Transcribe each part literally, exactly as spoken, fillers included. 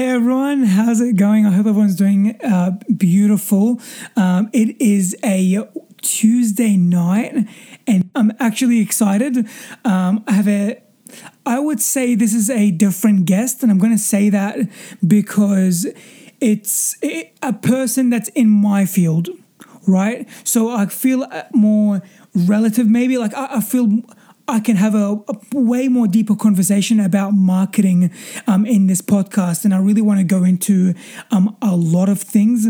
Hey everyone, how's it going? I hope everyone's doing uh, beautiful. Um, it is a Tuesday night and I'm actually excited. Um, I have a, I would say this is a different guest, and I'm going to say that because it's a person that's in my field, right? So I feel more relative maybe, like I, I feel... I can have a, a way more deeper conversation about marketing um, in this podcast. And I really want to go into um, a lot of things.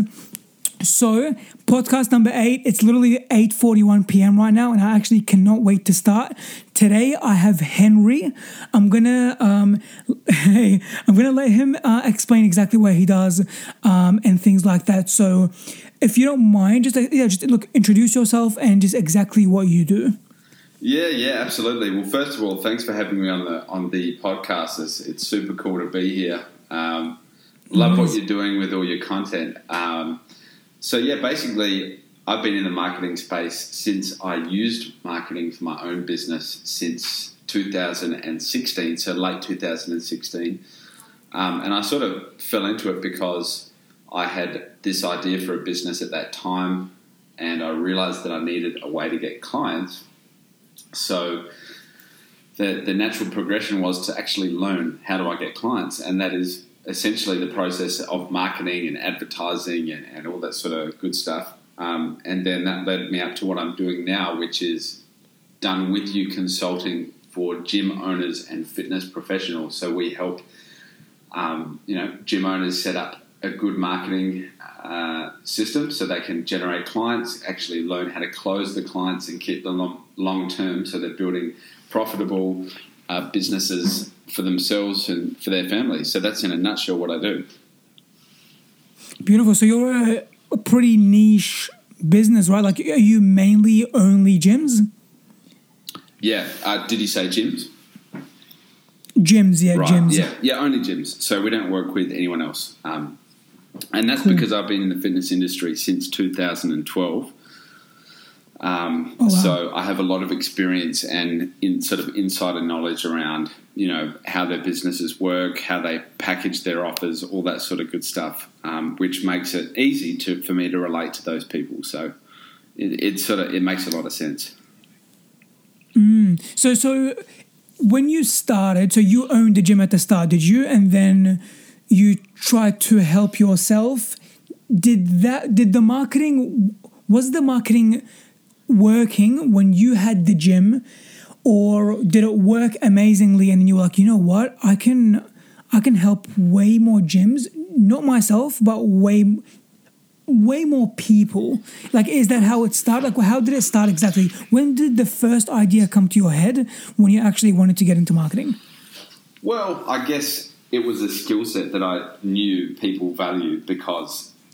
So podcast number eight, it's literally eight forty-one p.m. right now, and I actually cannot wait to start. Today I have Henry. I'm gonna um, hey, I'm gonna let him uh, explain exactly what he does um, and things like that. So if you don't mind, just yeah, just look, introduce yourself and just exactly what you do. Yeah, yeah, absolutely. Well, first of all, thanks for having me on the on the podcast. It's, it's super cool to be here. Um, love what you're doing with all your content. Um, so, yeah, basically, I've been in the marketing space since I used marketing for my own business since two thousand sixteen, so late two thousand sixteen. Um, and I sort of fell into it because I had this idea for a business at that time, and I realized that I needed a way to get clients. So the the natural progression was to actually learn how do I get clients, and that is essentially the process of marketing and advertising and, and all that sort of good stuff. Um, and then that led me up to what I'm doing now, which is done with you consulting for gym owners and fitness professionals. So we help um, you know gym owners set up a good marketing uh, system so they can generate clients, actually learn how to close the clients and keep them long, long term, so they're building profitable uh, businesses for themselves and for their families. So that's in a nutshell what I do. Beautiful. So you're a, a pretty niche business, right? Like, are you mainly only gyms? Yeah. Uh, did you say gyms? Gyms, yeah, right. gyms. Yeah. yeah, only gyms. So we don't work with anyone else. Um And that's cool. Because I've been in the fitness industry since two thousand twelve. Um, oh, wow. So I have a lot of experience and in sort of insider knowledge around, you know, how their businesses work, how they package their offers, all that sort of good stuff, um, which makes it easy to for me to relate to those people. So it, it sort of it makes a lot of sense. Mm. So so when you started, so you owned the gym at the start, did you? And then you tried to help yourself. Did that, did the marketing, was the marketing working when you had the gym, or did it work amazingly and you were like, you know what, I can, I can help way more gyms, not myself, but way, way more people? Like, is that how it started? Like, how did it start exactly? When did the first idea come to your head when you actually wanted to get into marketing? Well, I guess it was a skill set that I knew people valued, because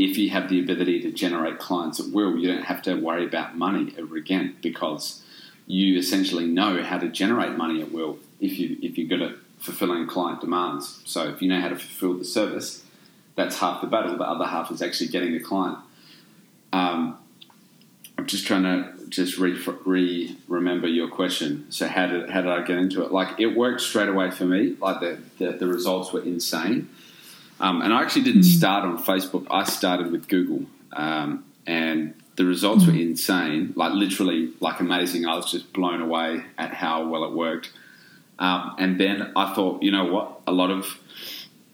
if you have the ability to generate clients at will, you don't have to worry about money ever again, because you essentially know how to generate money at will if you if you're good at fulfilling client demands. So if you know how to fulfill the service, that's half the battle. The other half is actually getting the client. Um, I'm just trying to just re, re remember your question. So how did how did I get into it? Like, it worked straight away for me. Like the the, the results were insane. Um, and I actually didn't mm. start on Facebook. I started with Google, um, and the results mm. were insane. Like, literally, like, amazing. I was just blown away at how well it worked. Um, and then I thought, you know what? A lot of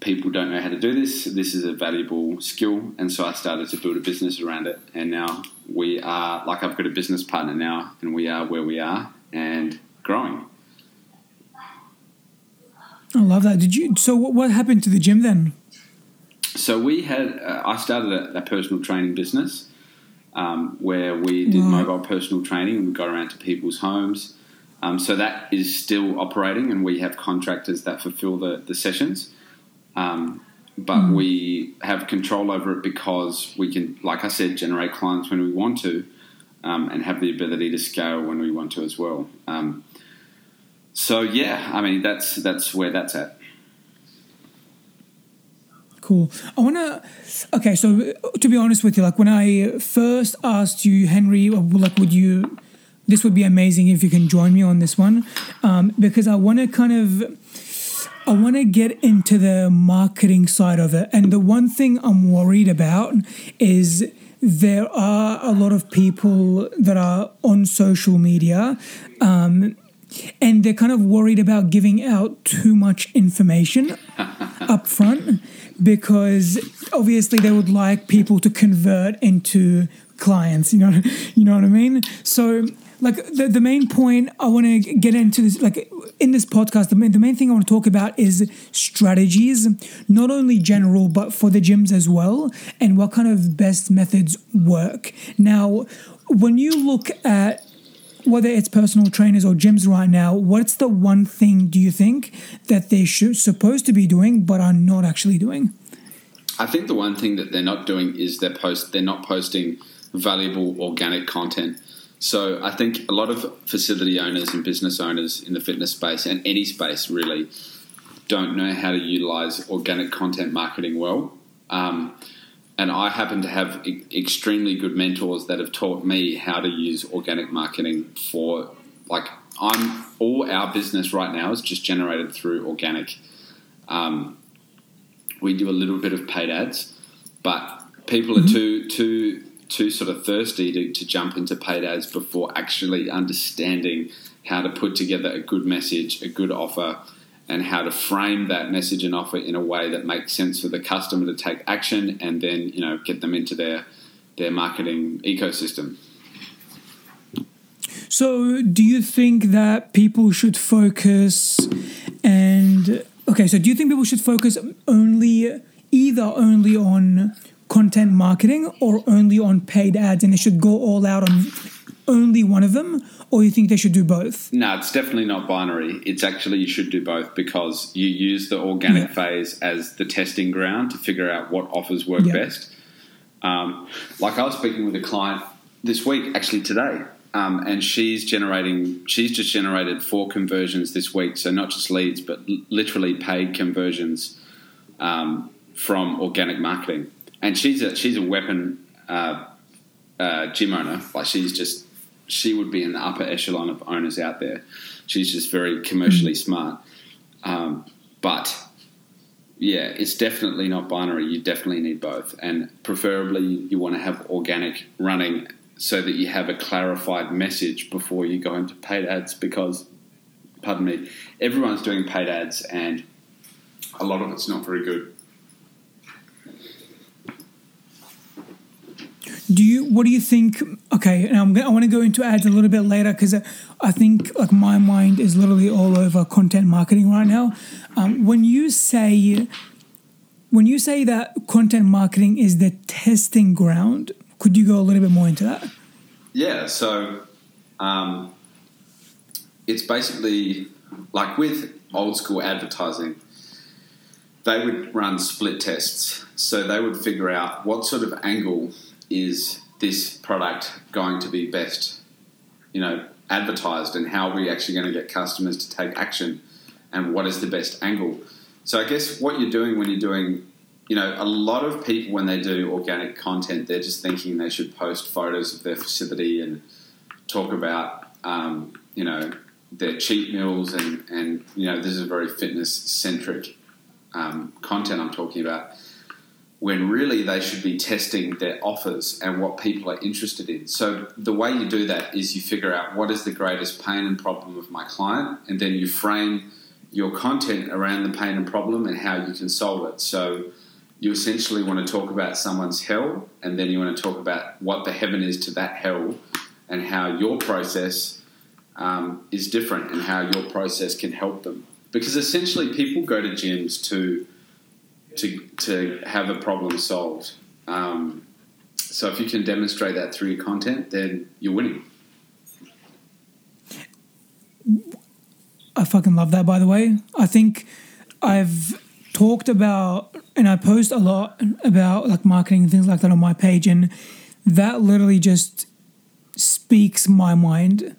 people don't know how to do this. This is a valuable skill. And so I started to build a business around it. And now we are, like, I've got a business partner now, and we are where we are and growing. I love that. Did you, so what, what happened to the gym then? So we had, uh, I started a, a personal training business um, where we did wow. mobile personal training, and we got around to people's homes. Um, so that is still operating, and we have contractors that fulfill the, the sessions. Um, but mm. we have control over it because we can, like I said, generate clients when we want to, um, and have the ability to scale when we want to as well. Um, so yeah, I mean, that's, that's where that's at. Cool. I want to, okay. So to be honest with you, like, when I first asked you, Henry, like, would you, this would be amazing if you can join me on this one, um, because I want to kind of, I want to get into the marketing side of it. And the one thing I'm worried about is there are a lot of people that are on social media, um, and they're kind of worried about giving out too much information up front, because obviously they would like people to convert into clients, you know, you know what I mean? So like the, the main point I want to get into this, like in this podcast, the main, the main thing I want to talk about is strategies, not only general, but for the gyms as well, and what kind of best methods work. Now, when you look at whether it's personal trainers or gyms right now, what's the one thing do you think that they should supposed to be doing but are not actually doing? I think the one thing that they're not doing is they're post they're not posting valuable organic content. So I think a lot of facility owners and business owners in the fitness space and any space really don't know how to utilize organic content marketing well. Um, And I happen to have e- extremely good mentors that have taught me how to use organic marketing for, like, I'm all our business right now is just generated through organic. Um, we do a little bit of paid ads, but people mm-hmm. are too too too sort of thirsty to, to jump into paid ads before actually understanding how to put together a good message, a good offer, and how to frame that message and offer in a way that makes sense for the customer to take action and then, you know, get them into their their marketing ecosystem. So do you think that people should focus and... Okay, so do you think people should focus only, either only on content marketing or only on paid ads, and they should go all out on only one of them? Or you think they should do both? No, it's definitely not binary. It's actually you should do both, because you use the organic yeah. phase as the testing ground to figure out what offers work yeah. best. Um, like I was speaking with a client this week, actually today, um, and she's generating, she's just generated four conversions this week. So not just leads, but l- literally paid conversions um, from organic marketing. And she's a, she's a weapon uh, uh, gym owner. Like she's just... she would be in the upper echelon of owners out there. She's just very commercially smart. Um, but, yeah, it's definitely not binary. You definitely need both. And preferably you want to have organic running so that you have a clarified message before you go into paid ads, because, pardon me, everyone's doing paid ads and a lot of it's not very good. Do you? What do you think? Okay, and I'm gonna, I want to go into ads a little bit later, because I think like my mind is literally all over content marketing right now. Um, when you say, when you say that content marketing is the testing ground, could you go a little bit more into that? Yeah, so um, it's basically like with old school advertising. They would run split tests, so they would figure out what sort of angle is this product going to be best, you know, advertised, and how are we actually going to get customers to take action, and what is the best angle. So I guess what you're doing when you're doing, you know, a lot of people when they do organic content, they're just thinking they should post photos of their facility and talk about, um, you know, their cheat meals and, and you know, this is very fitness-centric um, content I'm talking about, when really they should be testing their offers and what people are interested in. So the way you do that is you figure out what is the greatest pain and problem of my client, and then you frame your content around the pain and problem and how you can solve it. So you essentially want to talk about someone's hell, and then you want to talk about what the heaven is to that hell and how your process um, is different and how your process can help them. Because essentially people go to gyms to... To, to have a problem solved. Um, so if you can demonstrate that through your content, then you're winning. I fucking love that, by the way. I think I've talked about, and I post a lot about like marketing and things like that on my page, and that literally just speaks my mind.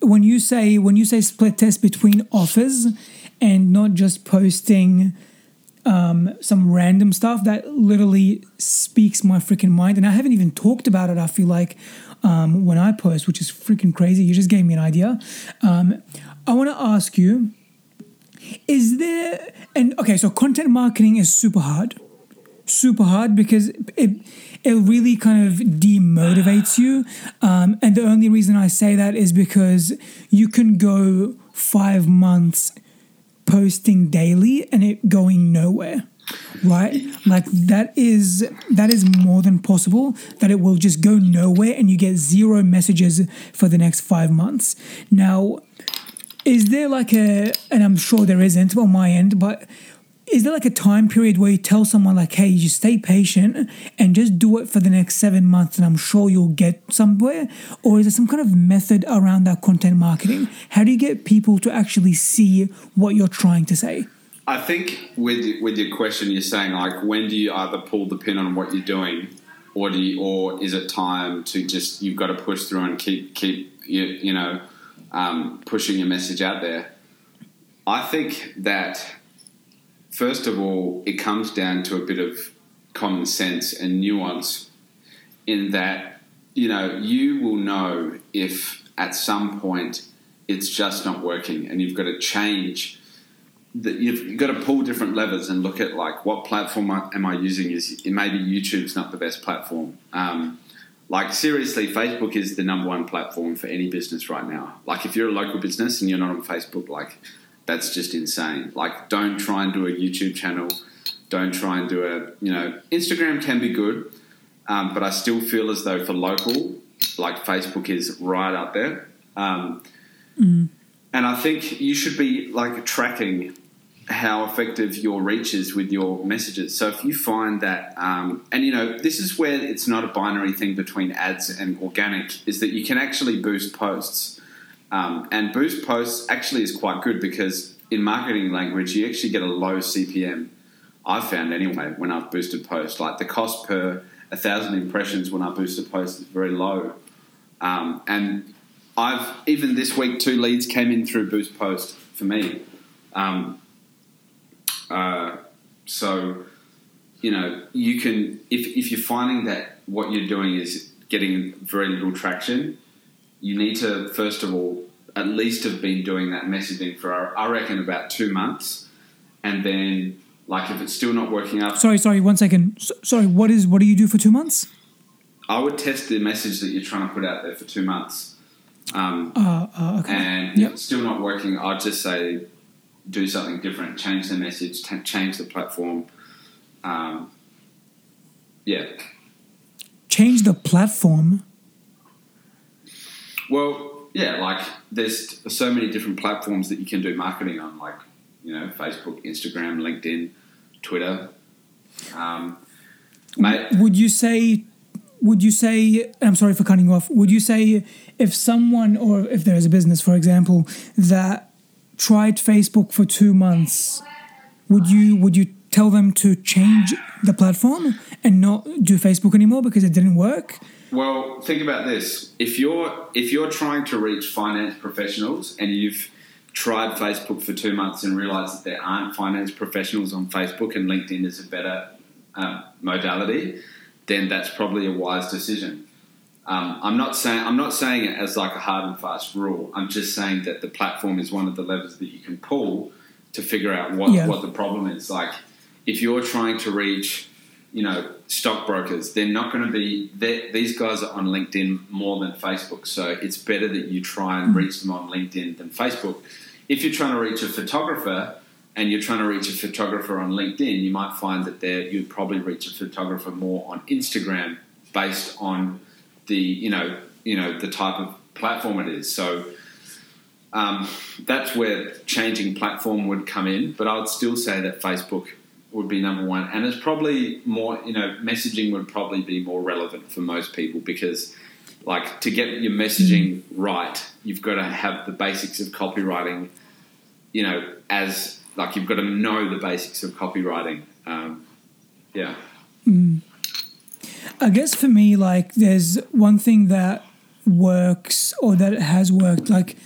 When you say, when you say split test between offers and not just posting... Um, some random stuff, that literally speaks my freaking mind. And I haven't even talked about it, I feel like, um, when I post, which is freaking crazy. You just gave me an idea. Um, I want to ask you, is there, and okay, so content marketing is super hard. Super hard because it it really kind of demotivates you. Um, and the only reason I say that is because you can go five months posting daily and it going nowhere, right? Like that is that is more than possible that it will just go nowhere and you get zero messages for the next five months. Now, is there like a, and I'm sure there isn't on my end, but is there like a time period where you tell someone like, hey, you stay patient and just do it for the next seven months and I'm sure you'll get somewhere? Or is there some kind of method around that content marketing? How do you get people to actually see what you're trying to say? I think with with your question, you're saying like, when do you either pull the pin on what you're doing or do you, or is it time to just, you've got to push through and keep, keep you, you know, um, pushing your message out there? I think that... First of all, it comes down to a bit of common sense and nuance in that, you know, you will know if at some point it's just not working and you've got to change. The, you've, you've got to pull different levers and look at like what platform am I using? Is maybe YouTube's not the best platform. Um, like seriously, Facebook is the number one platform for any business right now. Like if you're a local business and you're not on Facebook, like that's just insane. Like, don't try and do a YouTube channel. Don't try and do a, you know, Instagram can be good, um, but I still feel as though for local, like Facebook is right up there. Um, mm. And I think you should be like tracking how effective your reach is with your messages. So if you find that, um, and you know, this is where it's not a binary thing between ads and organic, is that you can actually boost posts. Um, and boost posts actually is quite good because in marketing language, you actually get a low C P M. I've found anyway, when I've boosted posts, like the cost per a thousand impressions when I boost a post is very low. Um, and I've, even this week, two leads came in through boost post for me. Um, uh, so, you know, you can, if, if you're finding that what you're doing is getting very little traction, you need to, first of all, at least have been doing that messaging for, I reckon, about two months. And then, like, if it's still not working out... Sorry, sorry, one second. So, sorry, what is what do you do for two months? I would test the message that you're trying to put out there for two months. Um, uh, uh, okay. And yep. If it's still not working, I'd just say do something different, change the message, t- change the platform. Um, yeah. Change the platform? Well, yeah, like there's so many different platforms that you can do marketing on, like, you know, Facebook, Instagram, LinkedIn, Twitter. Um, mate, would you say, would you say, and I'm sorry for cutting you off, would you say if someone or if there is a business, for example, that tried Facebook for two months, would you would you tell them to change the platform and not do Facebook anymore because it didn't work? Well, think about this. If you're if you're trying to reach finance professionals and you've tried Facebook for two months and realised that there aren't finance professionals on Facebook and LinkedIn is a better uh, modality, then that's probably a wise decision. Um, I'm not saying I'm not saying it as like a hard and fast rule. I'm just saying that the platform is one of the levers that you can pull to figure out what, yeah. what the problem is. Like if you're trying to reach, you know, stockbrokers, they're not going to be – these guys are on LinkedIn more than Facebook, so it's better that you try and reach them on LinkedIn than Facebook. If you're trying to reach a photographer and you're trying to reach a photographer on LinkedIn, you might find that you'd probably reach a photographer more on Instagram based on the, you know, you know the type of platform it is. So um, that's where changing platform would come in, but I would still say that Facebook – would be number one, and it's probably more, you know, messaging would probably be more relevant for most people because, like, to get your messaging right, you've got to have the basics of copywriting, you know, as like you've got to know the basics of copywriting. Um, yeah. Mm. I guess for me, like, there's one thing that works or that has worked. Like,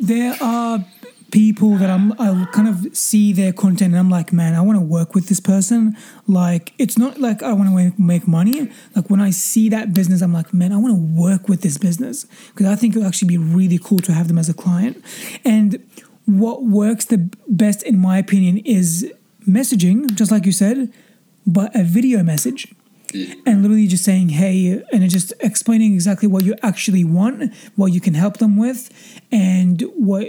there are people that I'm, I kind of see their content and I'm like, man, I want to work with this person. Like, it's not like I want to make money. Like, when I see that business, I'm like, man, I want to work with this business because I think it'll actually be really cool to have them as a client. And what works the best, in my opinion, is messaging, just like you said, but a video message. And literally just saying, hey, and just explaining exactly what you actually want, what you can help them with, and what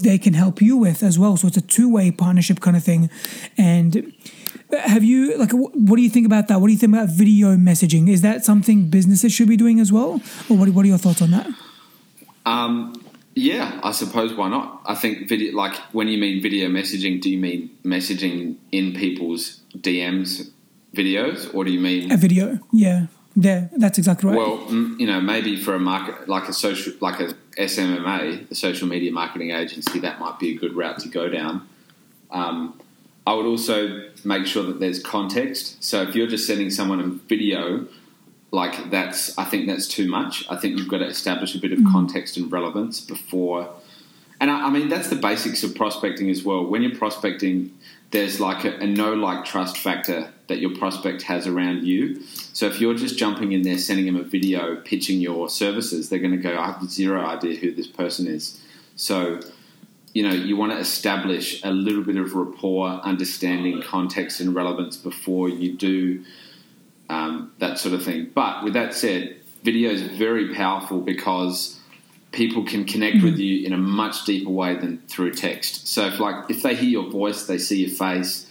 they can help you with as well. So it's a two-way partnership kind of thing. And have you, like, what do you think about that? What do you think about video messaging? Is that something businesses should be doing as well? Or what, what are your thoughts on that? Um, yeah, I suppose why not? I think video, like, when you mean video messaging, do you mean messaging in people's D Ms? Videos, or do you mean a video? Yeah, yeah, that's exactly right. Well, you know, maybe for a market like a social, like a S M M A, a social media marketing agency, that might be a good route to go down. Um, I would also make sure that there's context. So if you're just sending someone a video, like that's, I think that's too much. I think you've got to establish a bit of context and relevance before. And I, I mean, that's the basics of prospecting as well. When you're prospecting, there's like a, a no like trust factor that your prospect has around you. So if you're just jumping in there, sending them a video, pitching your services, they're going to go, I have zero idea who this person is. So, you know, you want to establish a little bit of rapport, understanding context and relevance before you do um, that sort of thing. But with that said, video is very powerful because people can connect with you in a much deeper way than through text. So if like, if they hear your voice, they see your face,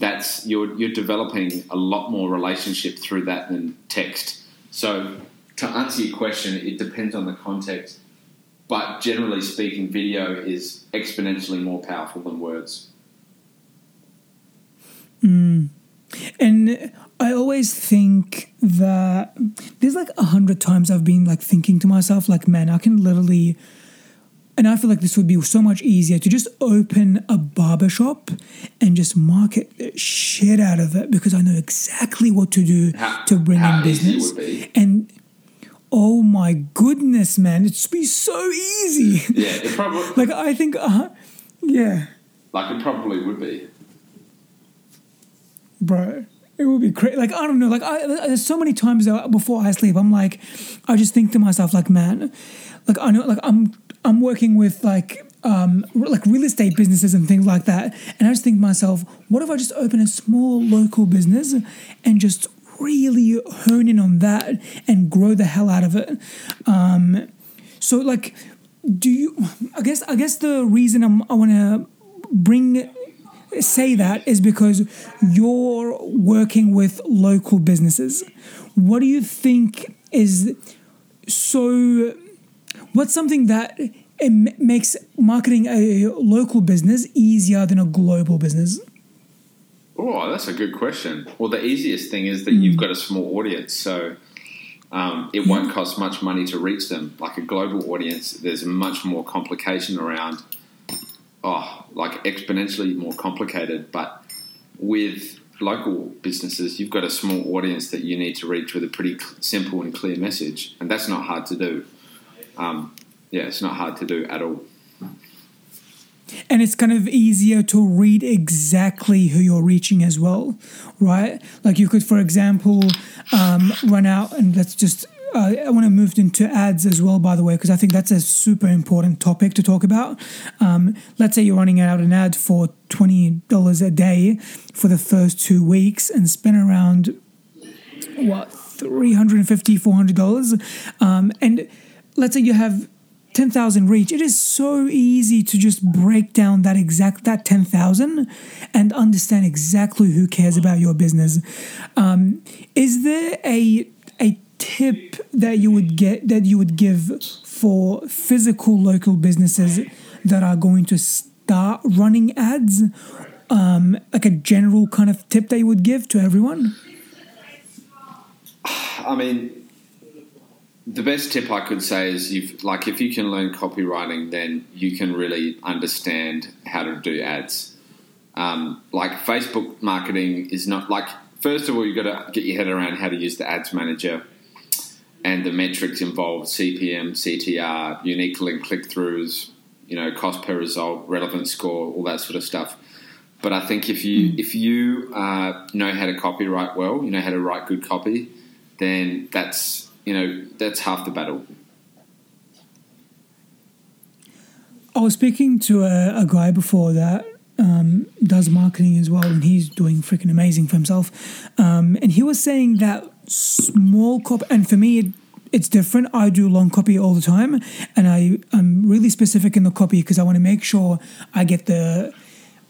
that's you're you're developing a lot more relationship through that than text. So to answer your question, it depends on the context, but generally speaking, video is exponentially more powerful than words. Mm. And I always think that there's like a hundred times I've been like thinking to myself, like, man, I can literally, and I feel like this would be so much easier to just open a barbershop and just market the shit out of it, because I know exactly what to do how, to bring in business. And oh my goodness, man, it'd be so easy. Yeah, it probably. like I think, uh, yeah. Like it probably would be. Bro, it would be crazy. Like, I don't know. Like, I, there's so many times before I sleep, I'm like, I just think to myself, like, man, like, I know, like, I'm I'm working with, like, um, like real estate businesses and things like that. And I just think to myself, what if I just open a small local business and just really hone in on that and grow the hell out of it? Um, so, like, do you – I guess I guess the reason I'm, I want to bring – say that is because you're working with local businesses. What do you think is so what's something that it makes marketing a local business easier than a global business? Oh, that's a good question. Well, the easiest thing is that mm. you've got a small audience, so um, it yeah. won't cost much money to reach them. Like a global audience, there's much more complication around Oh, like exponentially more complicated, but with local businesses, you've got a small audience that you need to reach with a pretty simple and clear message, and that's not hard to do. Um, yeah, it's not hard to do at all. And it's kind of easier to read exactly who you're reaching as well, right? Like you could, for example, um, run out and let's just... Uh, I want to move into ads as well, by the way, because I think that's a super important topic to talk about. Um, let's say you're running out an ad for twenty dollars a day for the first two weeks and spend around, what, three hundred fifty dollars, four hundred dollars. Um, and let's say you have ten thousand reach. It is so easy to just break down that exact, that ten thousand and understand exactly who cares about your business. Um, is there a... a tip that you would get that you would give for physical local businesses that are going to start running ads, um, like a general kind of tip that you would give to everyone? I mean, the best tip I could say is you've like if you can learn copywriting, then you can really understand how to do ads. Um, like Facebook marketing is not like first of all you've got to get your head around how to use the ads manager. And the metrics involved, C P M, C T R, unique link click-throughs, you know, cost per result, relevance score, all that sort of stuff. But I think if you mm. if you uh, know how to copywrite well, you know how to write good copy, then that's, you know, that's half the battle. I was speaking to a, a guy before that um, does marketing as well, and he's doing freaking amazing for himself. Um, and he was saying that small copy, and for me, it, it's different. I do long copy all the time, and I, I'm really specific in the copy because I want to make sure I get the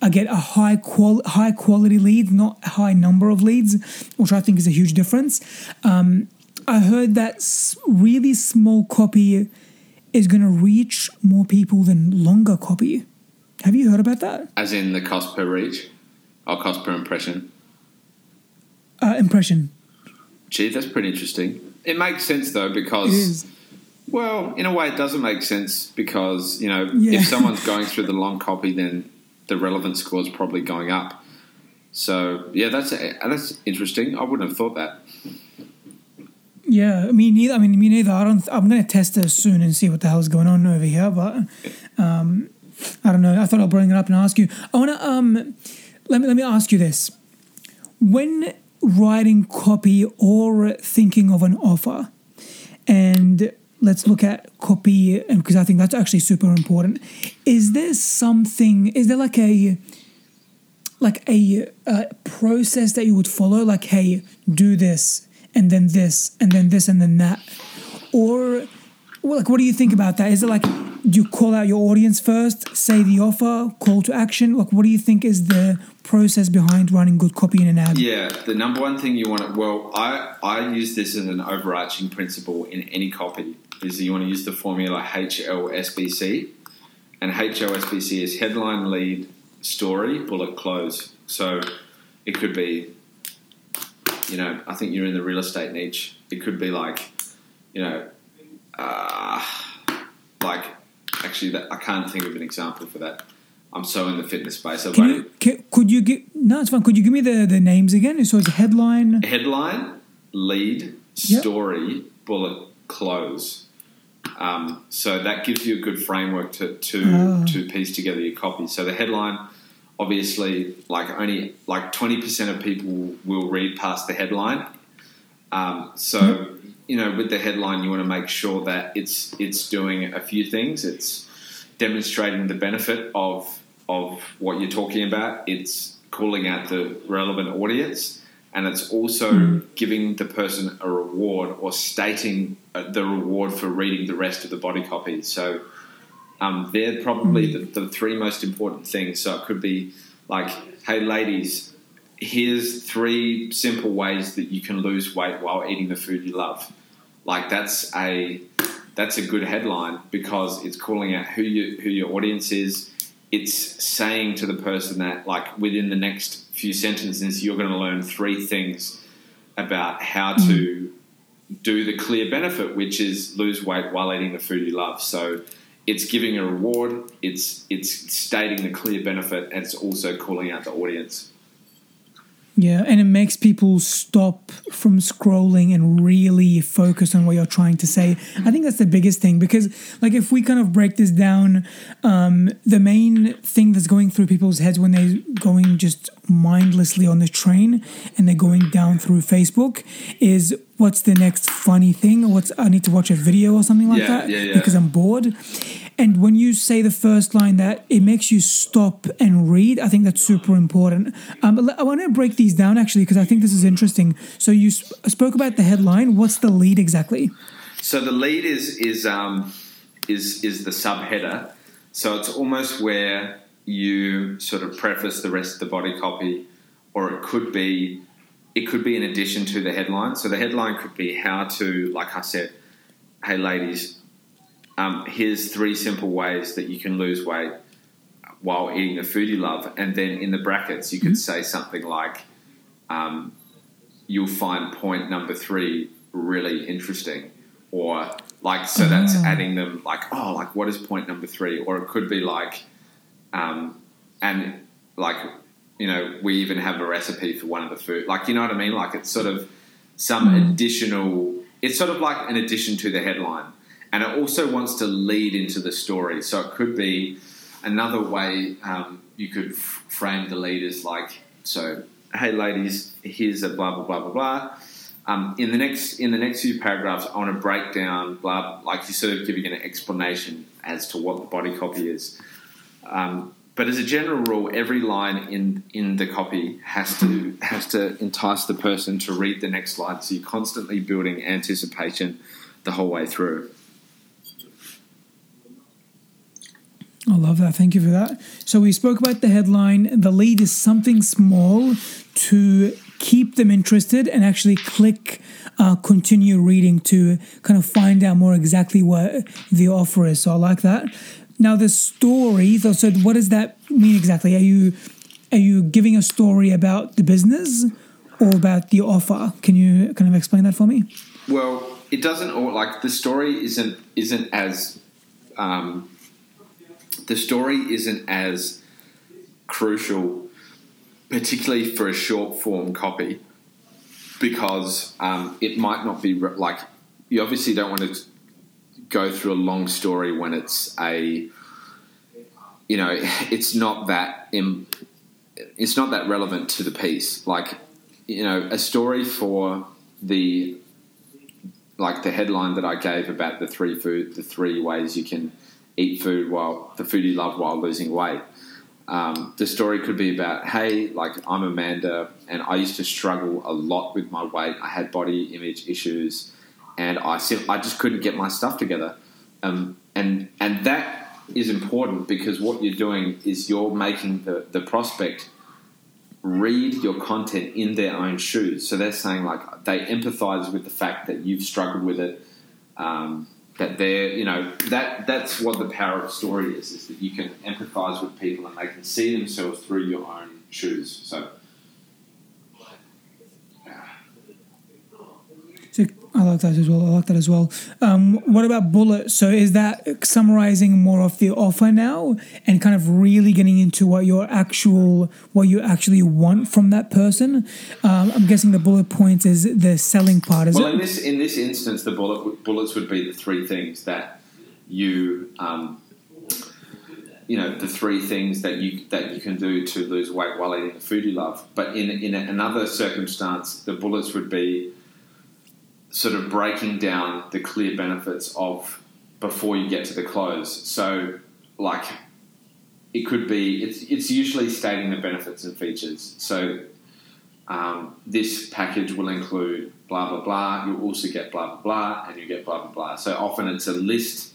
I get a high qual high quality lead, not a high number of leads, which I think is a huge difference. Um, I heard that really small copy is going to reach more people than longer copy. Have you heard about that? As in the cost per reach or cost per impression? Uh, impression. Gee, that's pretty interesting. It makes sense though because, well, in a way it doesn't make sense because, you know, yeah. if someone's going through the long copy, then the relevant score is probably going up. So, yeah, that's that's interesting. I wouldn't have thought that. Yeah, me neither. I mean, me neither. I don't. I'm going to test this soon and see what the hell's going on over here. But um, I don't know. I thought I'll bring it up and ask you. I want to um, let me let me ask you this: when writing copy or thinking of an offer, and let's look at copy, and because I think that's actually super important. Is there something? Is there like a like a, a process that you would follow? Like, hey, do this. And then this, and then this, and then that, or well, like, what do you think about that? Is it like, do you call out your audience first, say the offer, call to action? Like, what do you think is the process behind running good copy in an ad? Yeah, the number one thing you want to, well, I I use this as an overarching principle in any copy is that you want to use the formula H L S B C, and H L S B C is headline, lead, story, bullet, close. So it could be, you know, I think you're in the real estate niche. It could be like, you know, uh, like actually, that, I can't think of an example for that. I'm so in the fitness space. Can you, can, could you give? No, it's fine. Could you give me the, the names again? So it's headline, headline, lead, story, yep. bullet, close. Um, so that gives you a good framework to to oh. to piece together your copy. So the headline. Obviously, like only like twenty percent of people will read past the headline. Um, so, you know, with the headline, you want to make sure that it's it's doing a few things. It's demonstrating the benefit of of what you're talking about. It's calling out the relevant audience, and it's also giving the person a reward or stating the reward for reading the rest of the body copy. So. Um, they're probably the, the three most important things. So it could be like, hey, ladies, here's three simple ways that you can lose weight while eating the food you love. Like that's a that's a good headline because it's calling out who, you, who your audience is. It's saying to the person that like within the next few sentences you're going to learn three things about how to do the clear benefit, which is lose weight while eating the food you love. So it's giving a reward, it's it's stating the clear benefit, and it's also calling out the audience. Yeah, and it makes people stop from scrolling and really focus on what you're trying to say. I think that's the biggest thing because, like, if we kind of break this down, um, the main thing that's going through people's heads when they're going just mindlessly on the train and they're going down through Facebook is what's the next funny thing? What's I need to watch a video or something like yeah, that yeah, yeah. because I'm bored. And when you say the first line that it makes you stop and read, I think that's super important. Um, I want to break these down actually because I think this is interesting. So you sp- spoke about the headline. What's the lead exactly? So the lead is is um, is is the subheader. So it's almost where you sort of preface the rest of the body copy, or it could be it could be in addition to the headline. So the headline could be how to, like I said, hey ladies. Um, here's three simple ways that you can lose weight while eating the food you love. And then in the brackets, you could say something like, um, you'll find point number three really interesting. Or like, so that's adding them like, oh, like what is point number three? Or it could be like, um, and like, you know, we even have a recipe for one of the food. Like, you know what I mean? Like it's sort of some additional, it's sort of like an addition to the headline. And it also wants to lead into the story. So it could be another way um, you could f- frame the lead is like, so, hey, ladies, here's a blah, blah, blah, blah, blah. Um, in the next in the next few paragraphs, I want to break down, blah, like you're sort of giving an explanation as to what the body copy is. Um, but as a general rule, every line in in the copy has to has to entice the person to read the next slide. So you're constantly building anticipation the whole way through. I love that. Thank you for that. So we spoke about the headline. The lead is something small to keep them interested and actually click uh, continue reading to kind of find out more exactly what the offer is. So I like that. Now the story, so what does that mean exactly? Are you are you giving a story about the business or about the offer? Can you kind of explain that for me? Well, it doesn't all, like the story isn't isn't as um, the story isn't as crucial, particularly for a short form copy, because um, it might not be re- like you obviously don't want to go through a long story when it's a, you know, it's not that im- it's not that relevant to the piece. Like, you know, a story for the like the headline that I gave about the three food, the three ways you can eat food while the food you love while losing weight. Um, the story could be about, hey, like I'm Amanda and I used to struggle a lot with my weight. I had body image issues and I sim- I just couldn't get my stuff together. Um, and and that is important because what you're doing is you're making the, the prospect read your content in their own shoes. So they're saying like they empathize with the fact that you've struggled with it, um, that they're, you know, that that's what the power of story is, is that you can empathize with people and they can see themselves through your own shoes. So, yeah. So I like that as well. I like that as well. Um, what about bullet? So is that summarizing more of the offer now and kind of really getting into what your actual, what you actually want from that person? Um, I'm guessing the bullet points is the selling part, is well, it? Well, in this in this instance, the bullet bullets would be the three things that you, um, you know, the three things that you that you can do to lose weight while eating the food you love. But in in another circumstance, the bullets would be sort of breaking down the clear benefits of before you get to the close. So, like, it could be, it's it's usually stating the benefits and features. So, um, this package will include blah, blah, blah. You'll also get blah, blah, blah, and you get blah, blah, blah. So often it's a list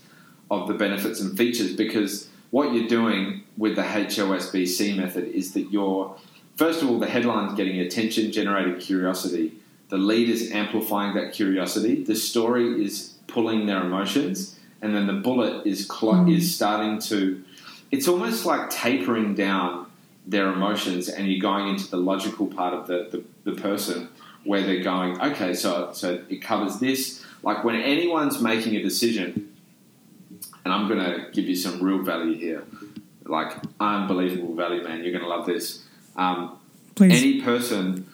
of the benefits and features because what you're doing with the H O S B C method is that you're, first of all, the headline's getting attention, generating curiosity. The lead is amplifying that curiosity. The story is pulling their emotions. And then the bullet is cl- is starting to... It's almost like tapering down their emotions and you're going into the logical part of the, the, the person where they're going, okay, so so it covers this. Like when anyone's making a decision, and I'm going to give you some real value here, like unbelievable value, man. You're going to love this. Um, Please. Any person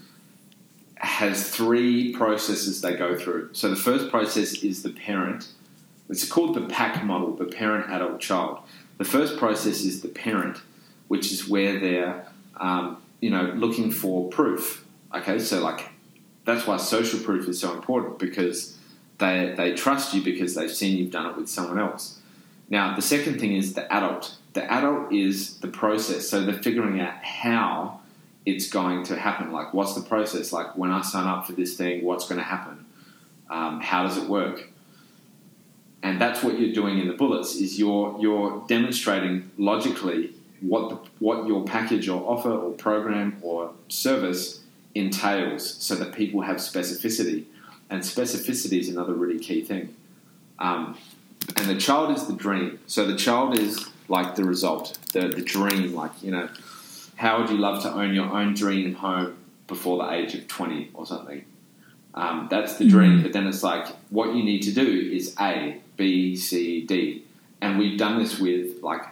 has three processes they go through. So the first process is the parent. It's called the PAC model, the parent, adult, child. The first process is the parent, which is where they're, um, you know, looking for proof. Okay, so like that's why social proof is so important because they they trust you because they've seen you've done it with someone else. Now the second thing is the adult. The adult is the process. So they're figuring out how it's going to happen. Like, what's the process? Like, when I sign up for this thing, what's going to happen? Um, how does it work? And that's what you're doing in the bullets is you're you're demonstrating logically what the, what your package or offer or program or service entails so that people have specificity. And specificity is another really key thing. Um, and the child is the dream. So the child is like the result, the, the dream, like, you know, how would you love to own your own dream home before the age of twenty or something? Um, that's the dream. But then it's like what you need to do is A, B, C, D. And we've done this with like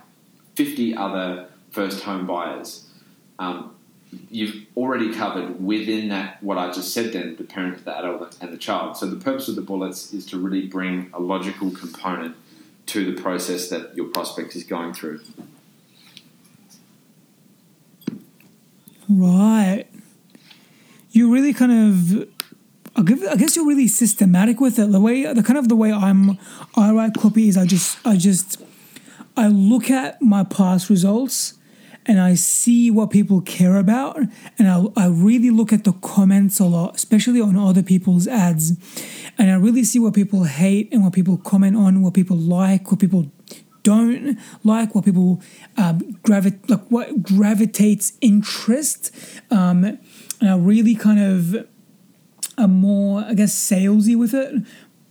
fifty other first home buyers. Um, you've already covered within that what I just said then, the parent, the adult and the child. So the purpose of the bullets is to really bring a logical component to the process that your prospect is going through. Right. You really kind of, I'll give I guess you're really systematic with it. The way, the kind of the way I'm, I write copy is I just, I just, I look at my past results and I see what people care about, and I, I really look at the comments a lot, especially on other people's ads, and I really see what people hate and what people comment on, what people like, what people don't like, what people um, gravi- like, what gravitates interest, um, and I really kind of am more, I guess, salesy with it.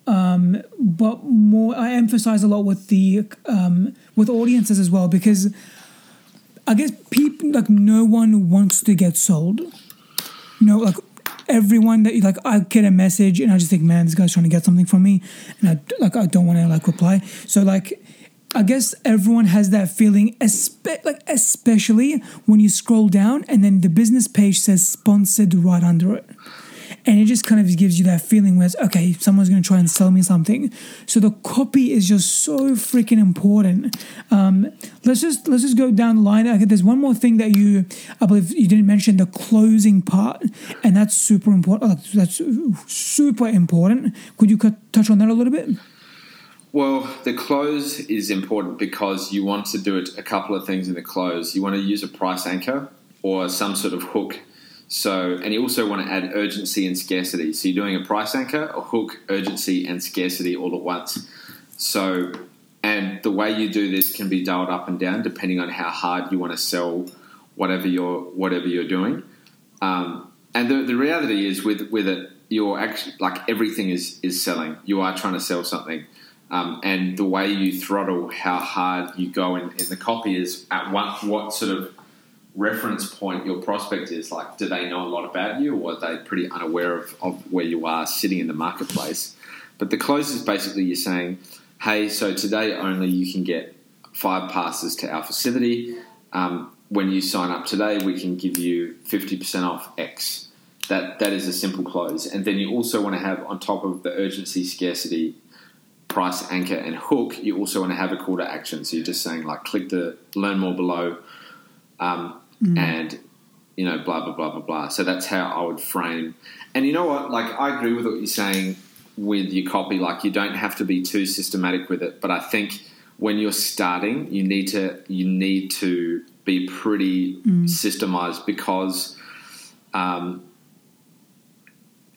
Um, but more, I emphasize a lot with the um, with audiences as well, because I guess people, like, no one wants to get sold. No, like, everyone that, like, I get a message and I just think, man, this guy's trying to get something from me, and I like I don't want to like reply. So like, I guess everyone has that feeling, espe- like especially when you scroll down and then the business page says sponsored right under it. And it just kind of gives you that feeling where it's, okay, someone's going to try and sell me something. So the copy is just so freaking important. Um, let's just let's just go down the line. Okay, there's one more thing that you, I believe you didn't mention, the closing part, and that's super important. That's super important. Could you touch on that a little bit? Well, the close is important because you want to do a couple of things in the close. You want to use a price anchor or some sort of hook. So, and you also want to add urgency and scarcity. So you're doing a price anchor, a hook, urgency, and scarcity all at once. So, and the way you do this can be dialed up and down depending on how hard you want to sell whatever you're whatever you're doing. Um, and the, the reality is, with with it, you're actually, like, everything is is selling. You are trying to sell something, um, and the way you throttle how hard you go in, in the copy is at what what sort of reference point your prospect is. Like, do they know a lot about you, or are they pretty unaware of, of where you are sitting in the marketplace? But the close is basically you're saying, hey, so today only you can get five passes to our facility. Um, when you sign up today, we can give you fifty percent off X. That That is a simple close. And then you also want to have, on top of the urgency, scarcity, price anchor, and hook, you also want to have a call to action. So you're just saying, like, click the learn more below, Um, mm. and, you know, blah, blah, blah, blah, blah. So that's how I would frame. And you know what? Like, I agree with what you're saying with your copy. Like, you don't have to be too systematic with it. But I think when you're starting, you need to you need to be pretty mm. systemized, because, um,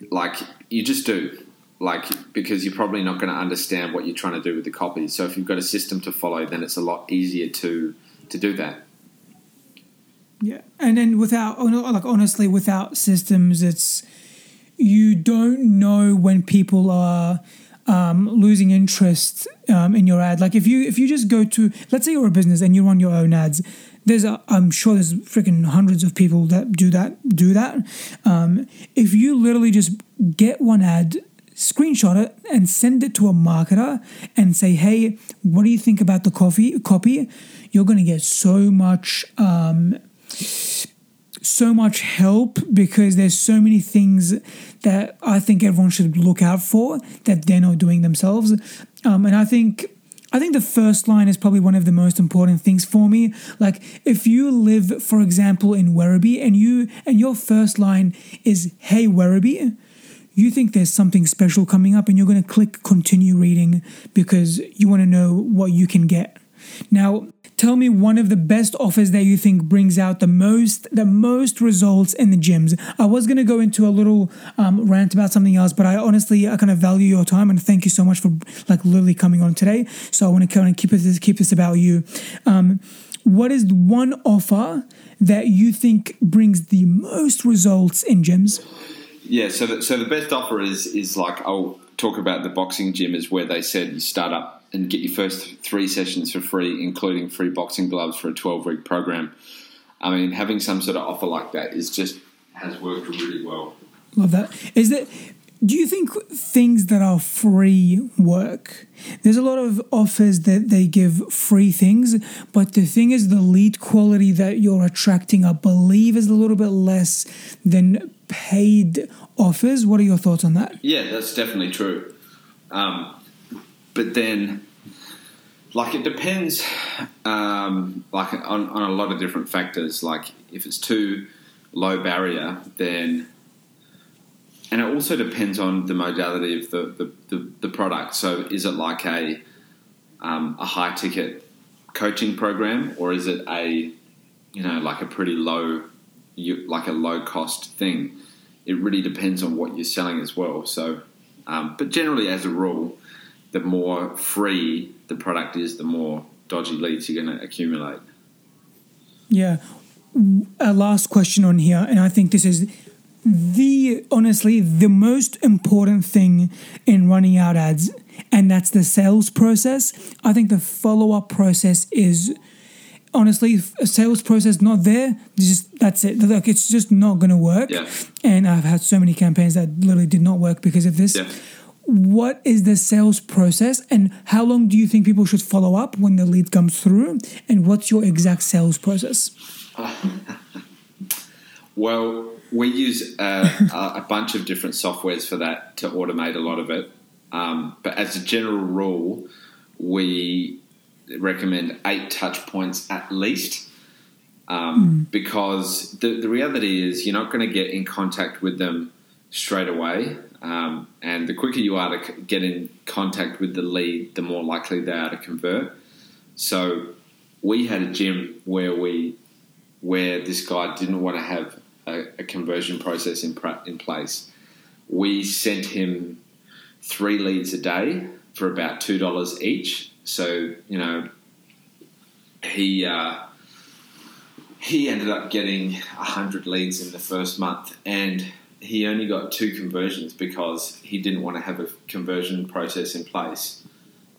like, you just do. Like, because you're probably not going to understand what you're trying to do with the copy. So if you've got a system to follow, then it's a lot easier to to do that. Yeah, and then without, like, honestly, without systems, it's, you don't know when people are um, losing interest um, in your ad. Like, if you if you just go to, let's say you're a business and you run your own ads, there's a, I'm sure there's freaking hundreds of people that do that. Do that. Um, if you literally just get one ad, screenshot it and send it to a marketer and say, hey, what do you think about the coffee copy? You're gonna get so much. Um, so much help, because there's so many things that I think everyone should look out for that they're not doing themselves. Um, and I think I think the first line is probably one of the most important things for me. Like, if you live, for example, in Werribee, and you and your first line is, hey, Werribee, you think there's something special coming up, and you're going to click continue reading because you want to know what you can get. Now, tell me one of the best offers that you think brings out the most the most results in the gyms. I was going to go into a little um, rant about something else, but I honestly, I kind of value your time, and thank you so much for, like, literally coming on today. So I want to kind of keep this keep this about you. Um, what is one offer that you think brings the most results in gyms? Yeah, so the, so the best offer is is like, I'll talk about the boxing gym, is where they said you start up and get your first three sessions for free, including free boxing gloves for a twelve-week program. I mean, having some sort of offer like that is just has worked really well. Love that. Is that? Do you think things that are free work? There's a lot of offers that they give free things, but the thing is, the lead quality that you're attracting, I believe, is a little bit less than paid offers. What are your thoughts on that? Yeah, that's definitely true. Um, But then, like, it depends, um, like, on, on a lot of different factors. Like, if it's too low barrier, then And it also depends on the modality of the, the, the, the product. So is it like a um, a high ticket coaching program, or is it a, you know, like a pretty low, like a low cost thing? It really depends on what you're selling as well. So, um, but generally as a rule, the more free the product is, the more dodgy leads you're going to accumulate. Yeah. A last question on here, and I think this is the, honestly, the most important thing in running out ads, and that's the sales process. I think the follow-up process is, honestly, a sales process not there, just that's it. Like, it's just not going to work. Yeah. And I've had so many campaigns that literally did not work because of this. Yeah. What is the sales process, and how long do you think people should follow up when the lead comes through, and what's your exact sales process? Well, we use a, a bunch of different softwares for that to automate a lot of it. Um, but as a general rule, we recommend eight touch points at least, um, mm. because the, the reality is you're not going to get in contact with them straight away. Um, and the quicker you are to get in contact with the lead, the more likely they are to convert. So we had a gym where we where this guy didn't want to have a, a conversion process in, in place. We sent him three leads a day for about two dollars each. So, you know, he uh, he ended up getting one hundred leads in the first month, and he only got two conversions because he didn't want to have a conversion process in place.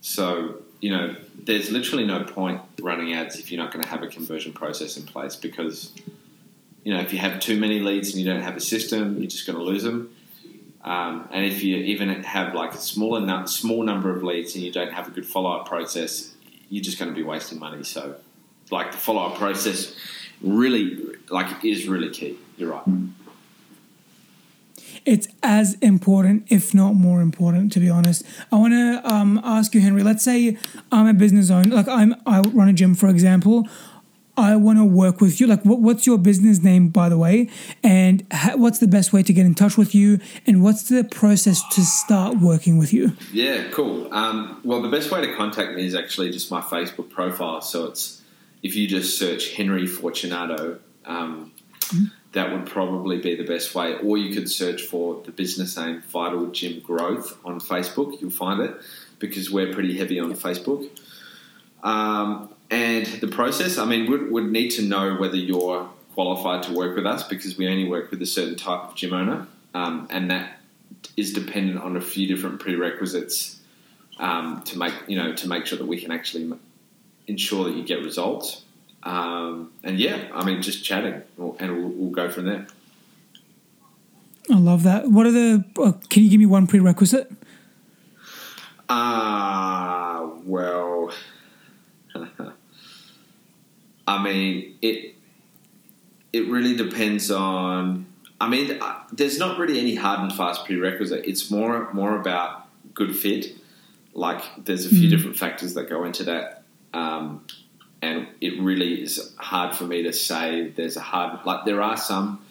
So, you know, there's literally no point running ads if you're not going to have a conversion process in place, because, you know, if you have too many leads and you don't have a system, you're just going to lose them. Um, and if you even have like a smaller num- small number of leads and you don't have a good follow-up process, you're just going to be wasting money. So, like, the follow-up process really, like, is really key. You're right. It's as important, if not more important, to be honest. I want to um, ask you, Henry, let's say I'm a business owner. Like, I'm, I run a gym, for example. I want to work with you. Like, what, what's your business name, by the way? And ha- what's the best way to get in touch with you? And what's the process to start working with you? Yeah, cool. Um, well, the best way to contact me is actually just my Facebook profile. So it's, if you just search Henry Fortunato, um, mm-hmm. that would probably be the best way. Or you could search for the business name Vital Gym Growth on Facebook. You'll find it, because we're pretty heavy on yep. Facebook. Um, And the process, I mean, we'd, we'd need to know whether you're qualified to work with us, because we only work with a certain type of gym owner, um, and that is dependent on a few different prerequisites um, to make, you know, to make sure that we can actually ensure that you get results. Um, and yeah, I mean, just chatting, and we'll, we'll go from there. I love that. What are the? Uh, can you give me one prerequisite? Ah, uh, well. I mean, it it really depends on. I mean, there's not really any hard and fast prerequisite. It's more more about good fit. Like, there's a few mm. different factors that go into that, um, and it really is hard for me to say. There's a hard like there are some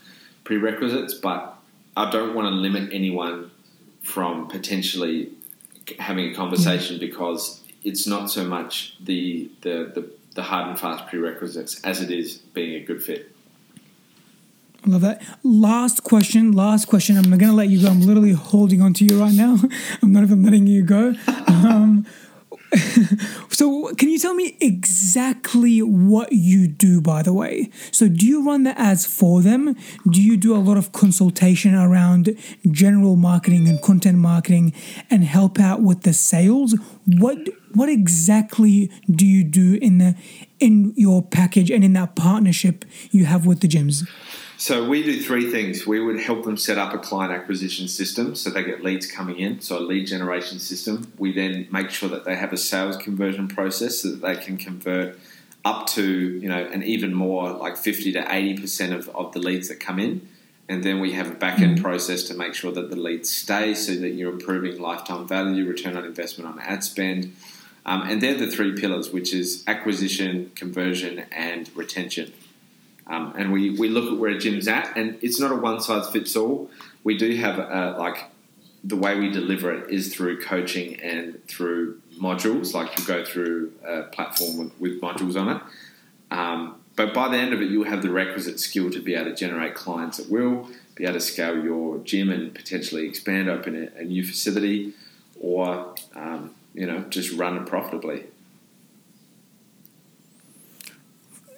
prerequisites, but I don't want to limit anyone from potentially having a conversation, mm. because it's not so much the the the. the hard and fast prerequisites as it is being a good fit. I love that. Last question, last question. I'm going to let you go. I'm literally holding on to you right now. I'm not even letting you go. Um, so can you tell me exactly what you do, by the way? So do you run the ads for them? Do you do a lot of consultation around general marketing and content marketing and help out with the sales? What What exactly do you do in the in your package and in that partnership you have with the gyms? So we do three things. We would help them set up a client acquisition system so they get leads coming in, so a lead generation system. We then make sure that they have a sales conversion process so that they can convert up to, you know, and even more, like fifty to eighty percent of, of the leads that come in. And then we have a back-end mm-hmm. process to make sure that the leads stay, so that you're improving lifetime value, return on investment on ad spend. Um, and they're the three pillars, which is acquisition, conversion, and retention. Um, and we, we look at where a gym's at, and it's not a one-size-fits-all. We do have, a, like, the way we deliver it is through coaching and through modules. Like, you go through a platform with, with modules on it. Um, but by the end of it, you'll have the requisite skill to be able to generate clients at will, be able to scale your gym and potentially expand, open a, a new facility, or, um, you know, just run it profitably.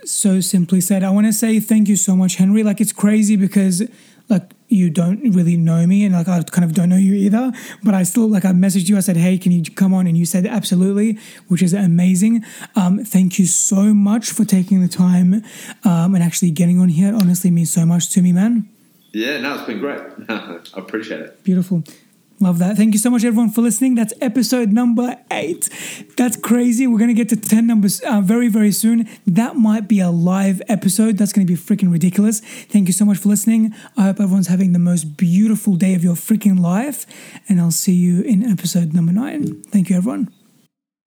So simply said. I want to say thank you so much, Henry. Like, it's crazy because, like, you don't really know me, and, like, I kind of don't know you either, but I still, like, I messaged you, I said, hey, can you come on? And you said absolutely, which is amazing. Um, thank you so much for taking the time um, and actually getting on here. It honestly means so much to me, man. Yeah, no, it's been great. I appreciate it. Beautiful. Love that. Thank you so much, everyone, for listening. That's episode number eight. That's crazy. We're going to get to ten numbers uh, very, very soon. That might be a live episode. That's going to be freaking ridiculous. Thank you so much for listening. I hope everyone's having the most beautiful day of your freaking life, and I'll see you in episode number nine. Thank you, everyone.